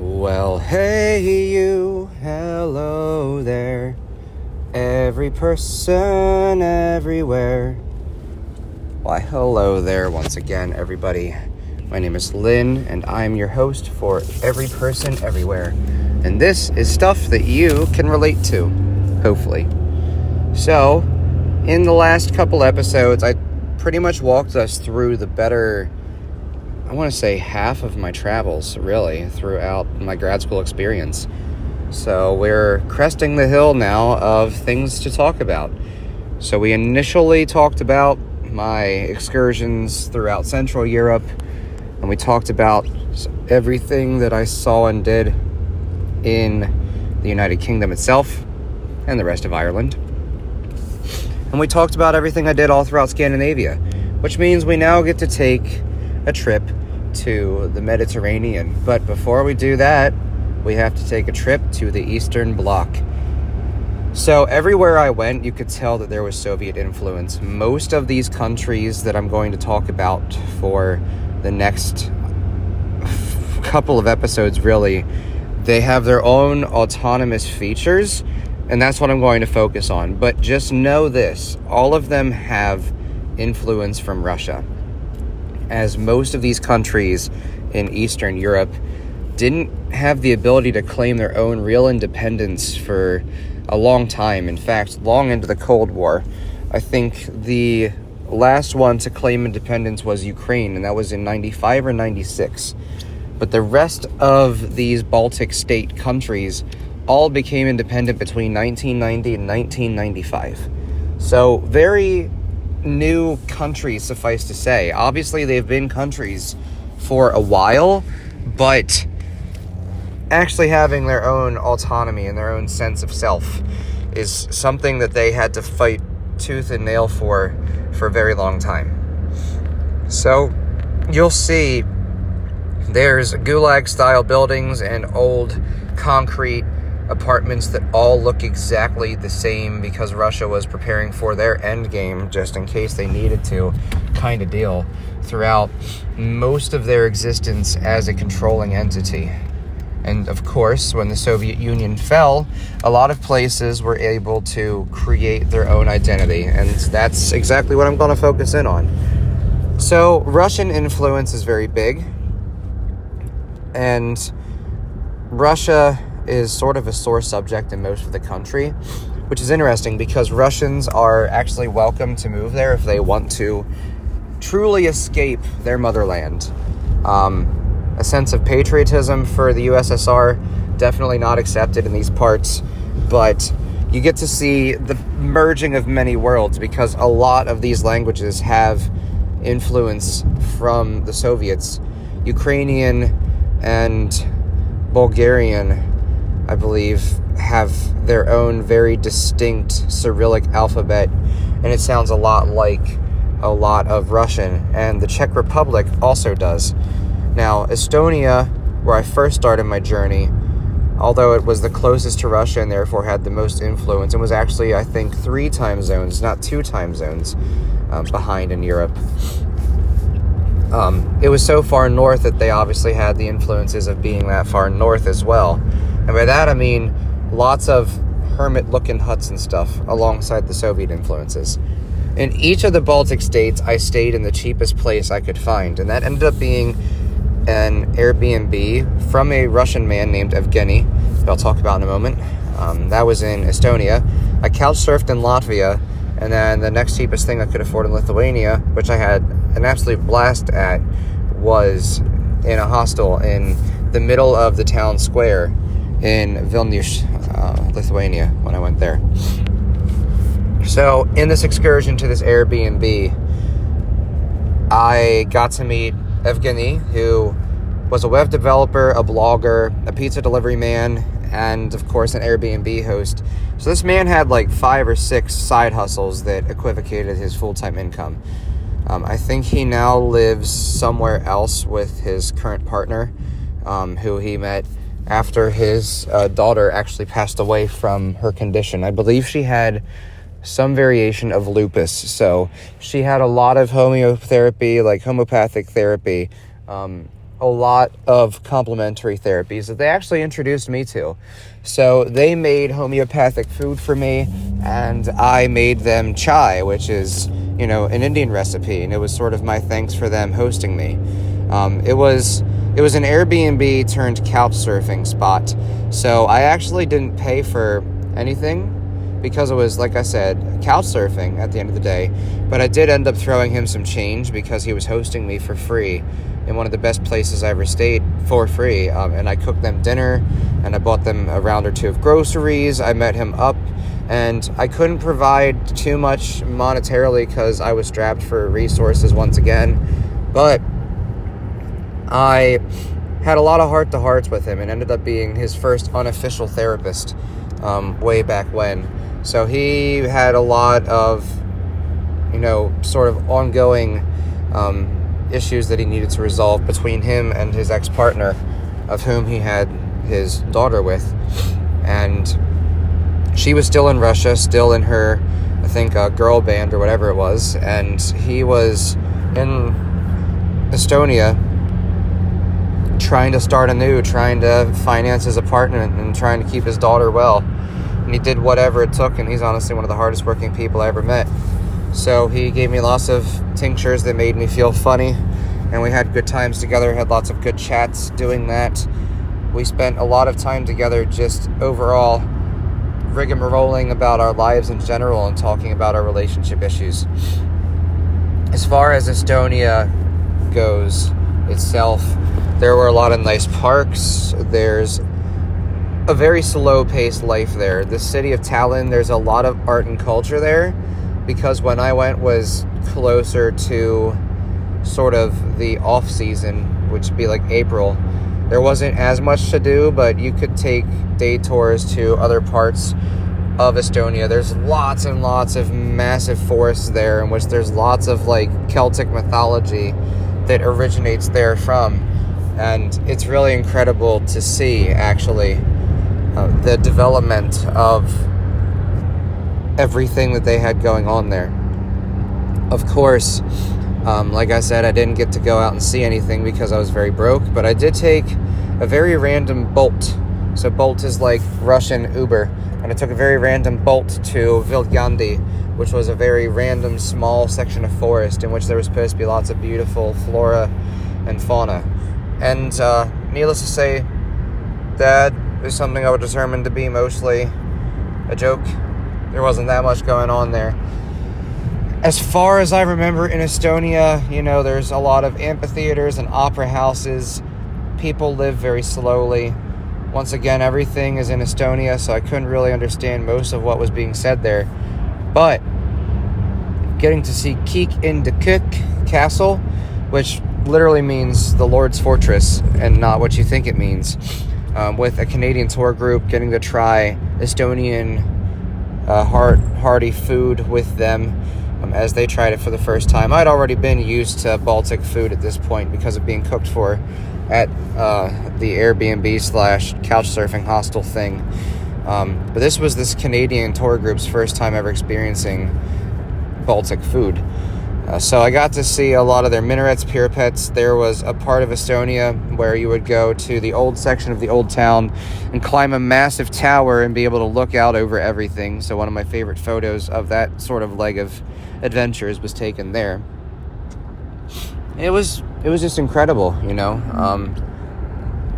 Well, hey you, hello there, every person everywhere. Why, hello there once again, everybody. My name is Lynn, and I'm your host for Every Person Everywhere. And this is stuff that you can relate to, hopefully. So, in the last couple episodes, I pretty much walked us through the better... I want to say half of my travels, really, throughout my grad school experience. So we're cresting the hill now of things to talk about. So we initially talked about my excursions throughout Central Europe, and we talked about everything that I saw and did in the United Kingdom itself and the rest of Ireland. And we talked about everything I did all throughout Scandinavia, which means we now get to take a trip to the Mediterranean. But before we do that, we have to take a trip to the Eastern Bloc. So everywhere I went, you could tell that there was Soviet influence. Most of these countries that I'm going to talk about for the next couple of episodes, really, they have their own autonomous features, and that's what I'm going to focus on. But just know this, all of them have influence from Russia, as most of these countries in Eastern Europe didn't have the ability to claim their own real independence for a long time. In fact, long into the Cold War. I think the last one to claim independence was Ukraine, and that was in 95 or 96. But the rest of these Baltic state countries all became independent between 1990 and 1995. So very new countries, suffice to say. Obviously, they've been countries for a while, but actually having their own autonomy and their own sense of self is something that they had to fight tooth and nail for a very long time. So you'll see there's gulag-style buildings and old concrete apartments that all look exactly the same because Russia was preparing for their end game, just in case they needed to, kind of deal, throughout most of their existence as a controlling entity. And of course, when the Soviet Union fell, a lot of places were able to create their own identity, and that's exactly what I'm going to focus in on. So Russian influence is very big, and Russia is sort of a sore subject in most of the country, which is interesting because Russians are actually welcome to move there if they want to truly escape their motherland. A sense of patriotism for the USSR, definitely not accepted in these parts, but you get to see the merging of many worlds because a lot of these languages have influence from the Soviets. Ukrainian and Bulgarian, I believe, have their own very distinct Cyrillic alphabet, and it sounds a lot like a lot of Russian, and the Czech Republic also does. Now, Estonia, where I first started my journey, although it was the closest to Russia and therefore had the most influence, and was actually, I think, 3 time zones, not 2 time zones, behind in Europe. It was so far north that they obviously had the influences of being that far north as well. And by that I mean lots of hermit-looking huts and stuff alongside the Soviet influences. In each of the Baltic states, I stayed in the cheapest place I could find, and that ended up being an Airbnb from a Russian man named Evgeny, that I'll talk about in a moment. That was in Estonia. I couch-surfed in Latvia, and then the next cheapest thing I could afford in Lithuania, which I had an absolute blast at, was in a hostel in the middle of the town square in Vilnius, Lithuania, when I went there. So in this excursion to this Airbnb, I got to meet Evgeny, who was a web developer, a blogger, a pizza delivery man, and of course an Airbnb host. So this man had like 5 or 6 side hustles that equivocated his full-time income. I think he now lives somewhere else with his current partner, who he met after his daughter actually passed away from her condition. I believe she had some variation of lupus, so she had a lot of homeopathic therapy, a lot of complementary therapies that they actually introduced me to. So they made homeopathic food for me, and I made them chai, which is, you know, an Indian recipe, and it was sort of my thanks for them hosting me. It was an Airbnb turned couch surfing spot, so I actually didn't pay for anything, because it was, like I said, couch surfing at the end of the day. But I did end up throwing him some change because he was hosting me for free in one of the best places I ever stayed for free. And I cooked them dinner, and I bought them a round or two of groceries. I met him up, and I couldn't provide too much monetarily because I was strapped for resources once again. But I had a lot of heart-to-hearts with him and ended up being his first unofficial therapist way back when. So he had a lot of, you know, sort of ongoing issues that he needed to resolve between him and his ex-partner, of whom he had his daughter with. And she was still in Russia, still in her, I think, girl band or whatever it was. And he was in Estonia trying to start anew, trying to finance his apartment, and trying to keep his daughter well. And he did whatever it took, and he's honestly one of the hardest working people I ever met. So he gave me lots of tinctures that made me feel funny, and we had good times together, had lots of good chats doing that. We spent a lot of time together just overall rigmaroling about our lives in general and talking about our relationship issues. As far as Estonia goes itself, there were a lot of nice parks. There's a very slow-paced life there. The city of Tallinn, there's a lot of art and culture there, because when I went was closer to sort of the off-season, which would be like April. There wasn't as much to do, but you could take day tours to other parts of Estonia. There's lots and lots of massive forests there, in which there's lots of like Celtic mythology that originates there from, and it's really incredible to see, actually, the development of everything that they had going on there. Of course, like I said, I didn't get to go out and see anything because I was very broke, but I did take a very random Bolt. So Bolt is like Russian Uber, and I took a very random Bolt to Viljandi, which was a very random small section of forest in which there was supposed to be lots of beautiful flora and fauna. And needless to say, that is something I would determine to be mostly a joke. There wasn't that much going on there. As far as I remember in Estonia, you know, there's a lot of amphitheaters and opera houses. People live very slowly. Once again, everything is in Estonia, so I couldn't really understand most of what was being said there. But getting to see Kiek in de Kük Castle, which literally means the Lord's Fortress and not what you think it means. With a Canadian tour group, getting to try Estonian hearty food with them as they tried it for the first time. I'd already been used to Baltic food at this point because of being cooked for at the Airbnb / couch surfing hostel thing. But this was this Canadian tour group's first time ever experiencing Baltic food. So I got to see a lot of their minarets, pier pets. There was a part of Estonia where you would go to the old section of the old town and climb a massive tower and be able to look out over everything. So one of my favorite photos of that sort of leg of adventures was taken there. It was just incredible, you know,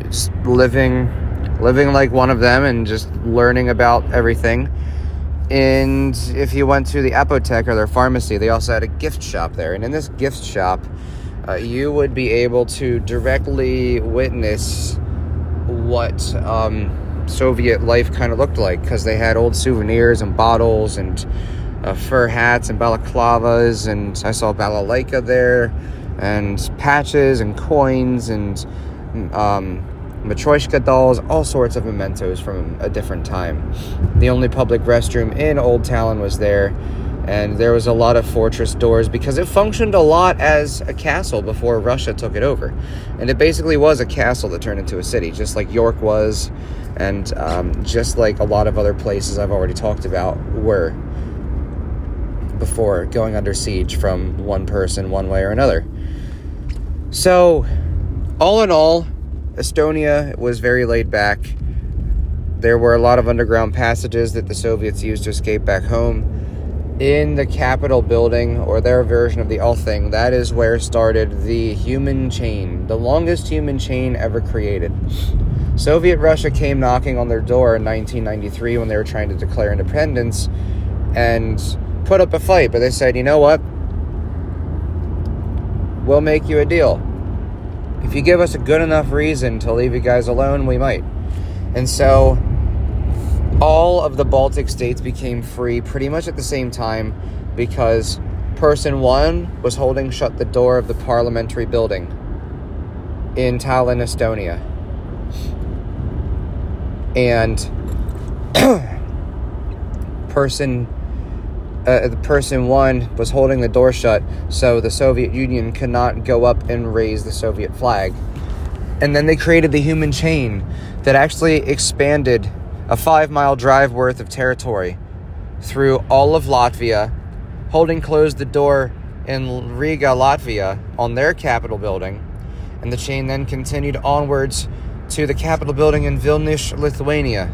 just living like one of them and just learning about everything. And if you went to the apothec or their pharmacy, they also had a gift shop there. And in this gift shop, you would be able to directly witness what Soviet life kind of looked like, because they had old souvenirs and bottles and fur hats and balaclavas. And I saw balalaika there, and patches and coins and Matryoshka dolls, all sorts of mementos from a different time. The only public restroom in Old Tallinn was there, and there was a lot of fortress doors because it functioned a lot as a castle before Russia took it over. And it basically was a castle that turned into a city, just like York was, and just like a lot of other places I've already talked about were before going under siege from one person one way or another. So All in all, Estonia was very laid back. There were a lot of underground passages that the Soviets used to escape back home. In the Capitol building, or their version of the Althing, that is where started the human chain, the longest human chain ever created. Soviet Russia came knocking on their door in 1993 when they were trying to declare independence and put up a fight, but they said, you know what? We'll make you a deal. If you give us a good enough reason to leave you guys alone, we might. And so all of the Baltic states became free pretty much at the same time because person one was holding shut the door of the parliamentary building in Tallinn, Estonia. And person one was holding the door shut, so the Soviet Union could not go up and raise the Soviet flag. And then they created the human chain that actually expanded a 5-mile drive worth of territory through all of Latvia, holding closed the door in Riga, Latvia, on their capital building. And the chain then continued onwards to the capital building in Vilnius, Lithuania.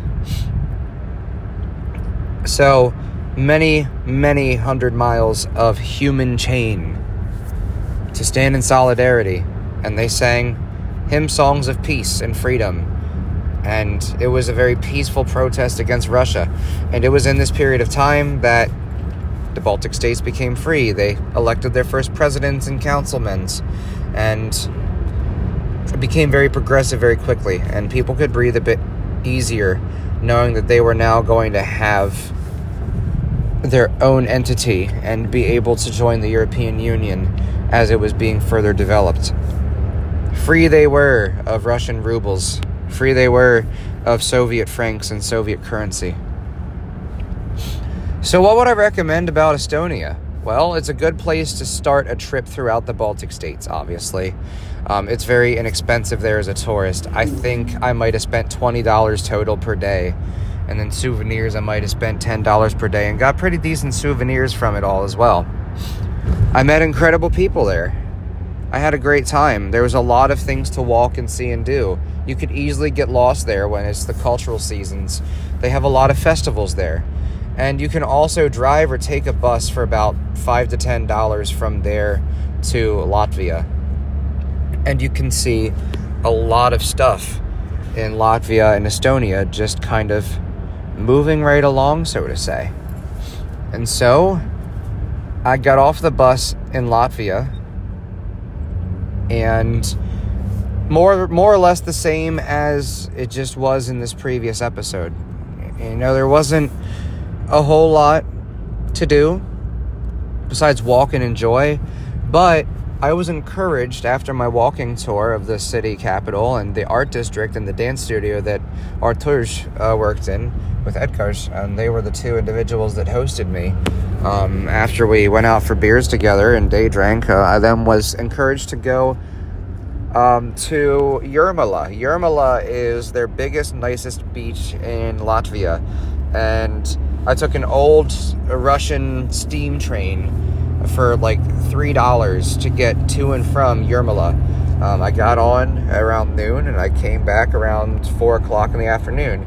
So many, many hundred miles of human chain to stand in solidarity. And they sang hymn songs of peace and freedom. And it was a very peaceful protest against Russia. And it was in this period of time that the Baltic states became free. They elected their first presidents and councilmen. And it became very progressive very quickly. And people could breathe a bit easier knowing that they were now going to have their own entity and be able to join the European Union as it was being further developed. Free they were of Russian rubles. Free they were of Soviet francs and Soviet currency. So what would I recommend about Estonia? Well, it's a good place to start a trip throughout the Baltic states, obviously. It's very inexpensive there as a tourist. I think I might have spent $20 total per day. And then souvenirs, I might have spent $10 per day and got pretty decent souvenirs from it all as well. I met incredible people there. I had a great time. There was a lot of things to walk and see and do. You could easily get lost there when it's the cultural seasons. They have a lot of festivals there. And you can also drive or take a bus for about $5 to $10 from there to Latvia. And you can see a lot of stuff in Latvia and Estonia just kind of moving right along, so to say. And so I got off the bus in Latvia, and more or less the same as it just was in this previous episode. You know, there wasn't a whole lot to do besides walk and enjoy, but I was encouraged after my walking tour of the city capital and the art district and the dance studio that Arturs worked in with Edgars, and they were the two individuals that hosted me. After we went out for beers together and day drank, I then was encouraged to go to Jurmala. Jurmala is their biggest, nicest beach in Latvia. And I took an old Russian steam train for like $3 to get to and from Jurmala. I got on around noon and I came back around 4 o'clock in the afternoon.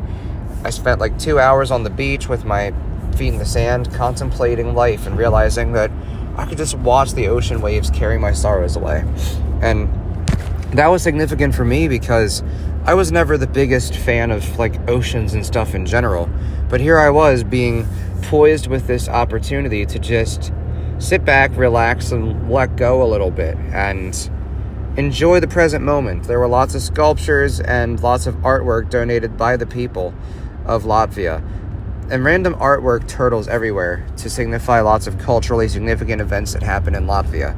I spent like 2 hours on the beach with my feet in the sand, contemplating life and realizing that I could just watch the ocean waves carry my sorrows away. And that was significant for me because I was never the biggest fan of like oceans and stuff in general, but here I was being poised with this opportunity to just sit back, relax, and let go a little bit and enjoy the present moment. There were lots of sculptures and lots of artwork donated by the people of Latvia. And random artwork turtles everywhere to signify lots of culturally significant events that happen in Latvia.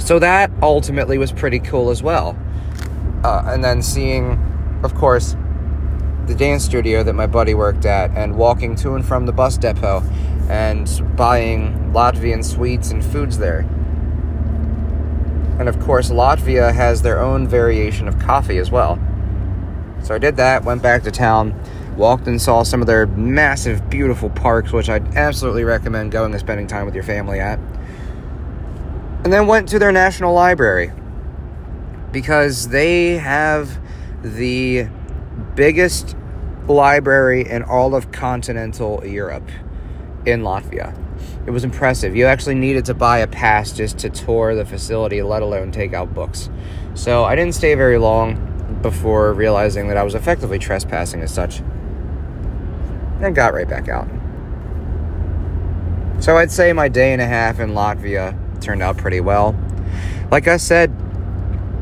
So that ultimately was pretty cool as well. And then seeing, of course, the dance studio that my buddy worked at and walking to and from the bus depot and buying Latvian sweets and foods there. And of course, Latvia has their own variation of coffee as well. So I did that, went back to town, walked and saw some of their massive, beautiful parks, which I'd absolutely recommend going and spending time with your family at. And then went to their National Library, because they have the biggest library in all of continental Europe in Latvia. It was impressive. You actually needed to buy a pass just to tour the facility, let alone take out books. So I didn't stay very long before realizing that I was effectively trespassing as such, and got right back out. So I'd say my day and a half in Latvia turned out pretty well. Like I said,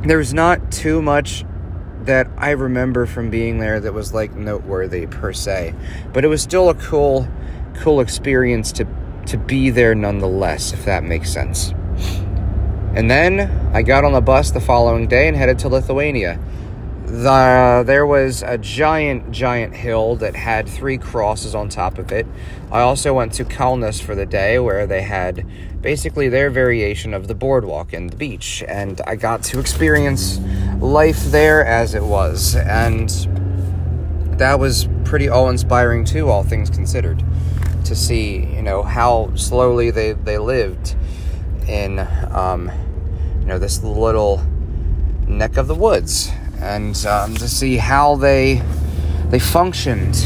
there's not too much that I remember from being there that was like noteworthy per se, but it was still a cool experience to be there nonetheless, if that makes sense. And then I got on the bus the following day and headed to Lithuania. There was a giant hill that had 3 crosses on top of it. I also went to Kalnas for the day, where they had basically their variation of the boardwalk and the beach, and I got to experience life there as it was, and that was pretty awe-inspiring too, all things considered, to see, you know, how slowly they lived in this little neck of the woods. And to see how they functioned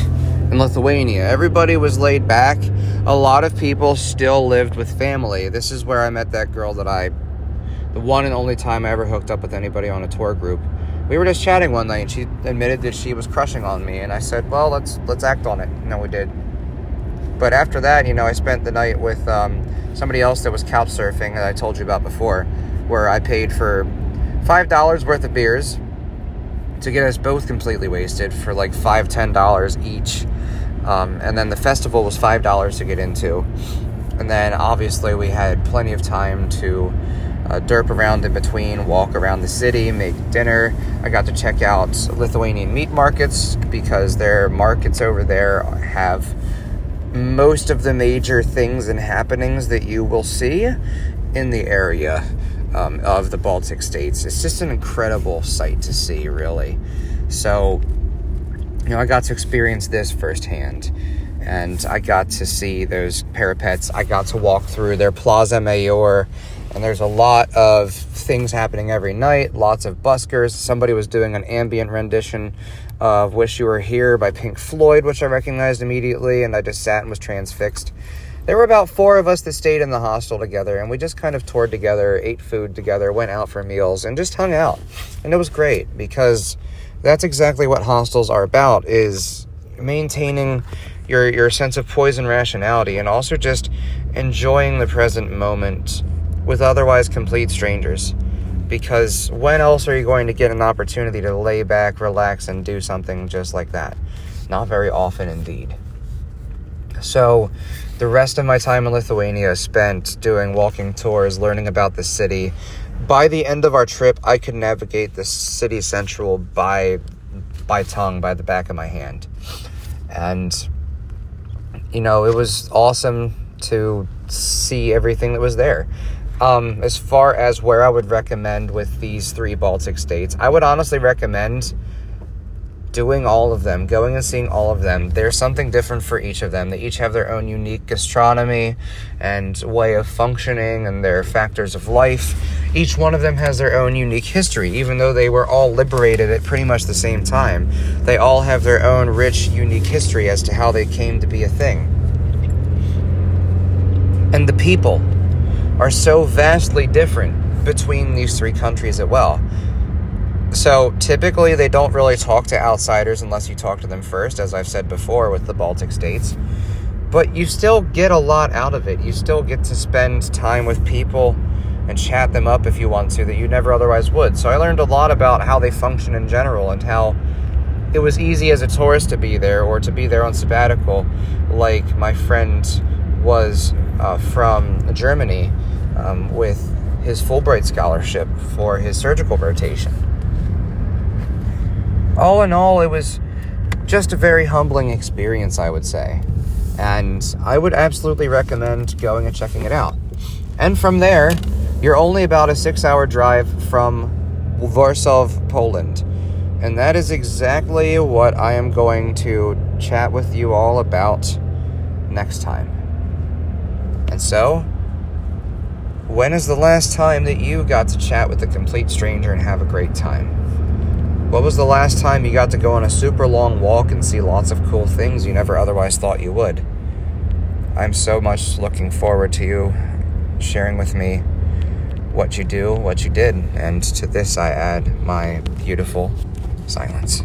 in Lithuania. Everybody was laid back. A lot of people still lived with family. This is where I met that girl the one and only time I ever hooked up with anybody on a tour group. We were just chatting one night, and she admitted that she was crushing on me, and I said, well, let's act on it. No, we did. But after that, you know, I spent the night with somebody else that was couch surfing that I told you about before, where I paid for $5 worth of beers to get us both completely wasted for like $5-$10 each. And then the festival was $5 to get into. And then obviously we had plenty of time to derp around in between, walk around the city, make dinner. I got to check out Lithuanian meat markets, because their markets over there have most of the major things and happenings that you will see in the area of the Baltic states. It's just an incredible sight to see, really. So, you know, I got to experience this firsthand, and I got to see those parapets. I got to walk through their Plaza Mayor, and there's a lot of things happening every night, lots of buskers. Somebody was doing an ambient rendition of Wish You Were Here by Pink Floyd, which I recognized immediately, and I just sat and was transfixed. There were about 4 of us that stayed in the hostel together, and we just kind of toured together, ate food together, went out for meals, and just hung out. And it was great, because that's exactly what hostels are about, is maintaining your sense of poise and rationality, and also just enjoying the present moment with otherwise complete strangers. Because when else are you going to get an opportunity to lay back, relax, and do something just like that? Not very often indeed. So the rest of my time in Lithuania spent doing walking tours, learning about the city. By the end of our trip, I could navigate the city central by tongue, by the back of my hand. And, you know, it was awesome to see everything that was there. As far as where I would recommend with these 3 Baltic states, I would honestly recommend doing all of them, going and seeing all of them. There's something different for each of them. They each have their own unique gastronomy and way of functioning and their factors of life. Each one of them has their own unique history, even though they were all liberated at pretty much the same time. They all have their own rich, unique history as to how they came to be a thing. And the people are so vastly different between these 3 countries as well. So typically they don't really talk to outsiders unless you talk to them first, as I've said before with the Baltic states. But you still get a lot out of it. You still get to spend time with people and chat them up if you want to, that you never otherwise would. So I learned a lot about how they function in general, and how it was easy as a tourist to be there, or to be there on sabbatical, like my friend was from Germany with his Fulbright scholarship for his surgical rotation. All in all, it was just a very humbling experience, I would say. And I would absolutely recommend going and checking it out. And from there, you're only about a 6-hour drive from Warsaw, Poland. And that is exactly what I am going to chat with you all about next time. And so, When is the last time that you got to chat with a complete stranger and have a great time? What was the last time you got to go on a super long walk and see lots of cool things you never otherwise thought you would? I'm so much looking forward to you sharing with me what you do, what you did, and to this I add my beautiful silence.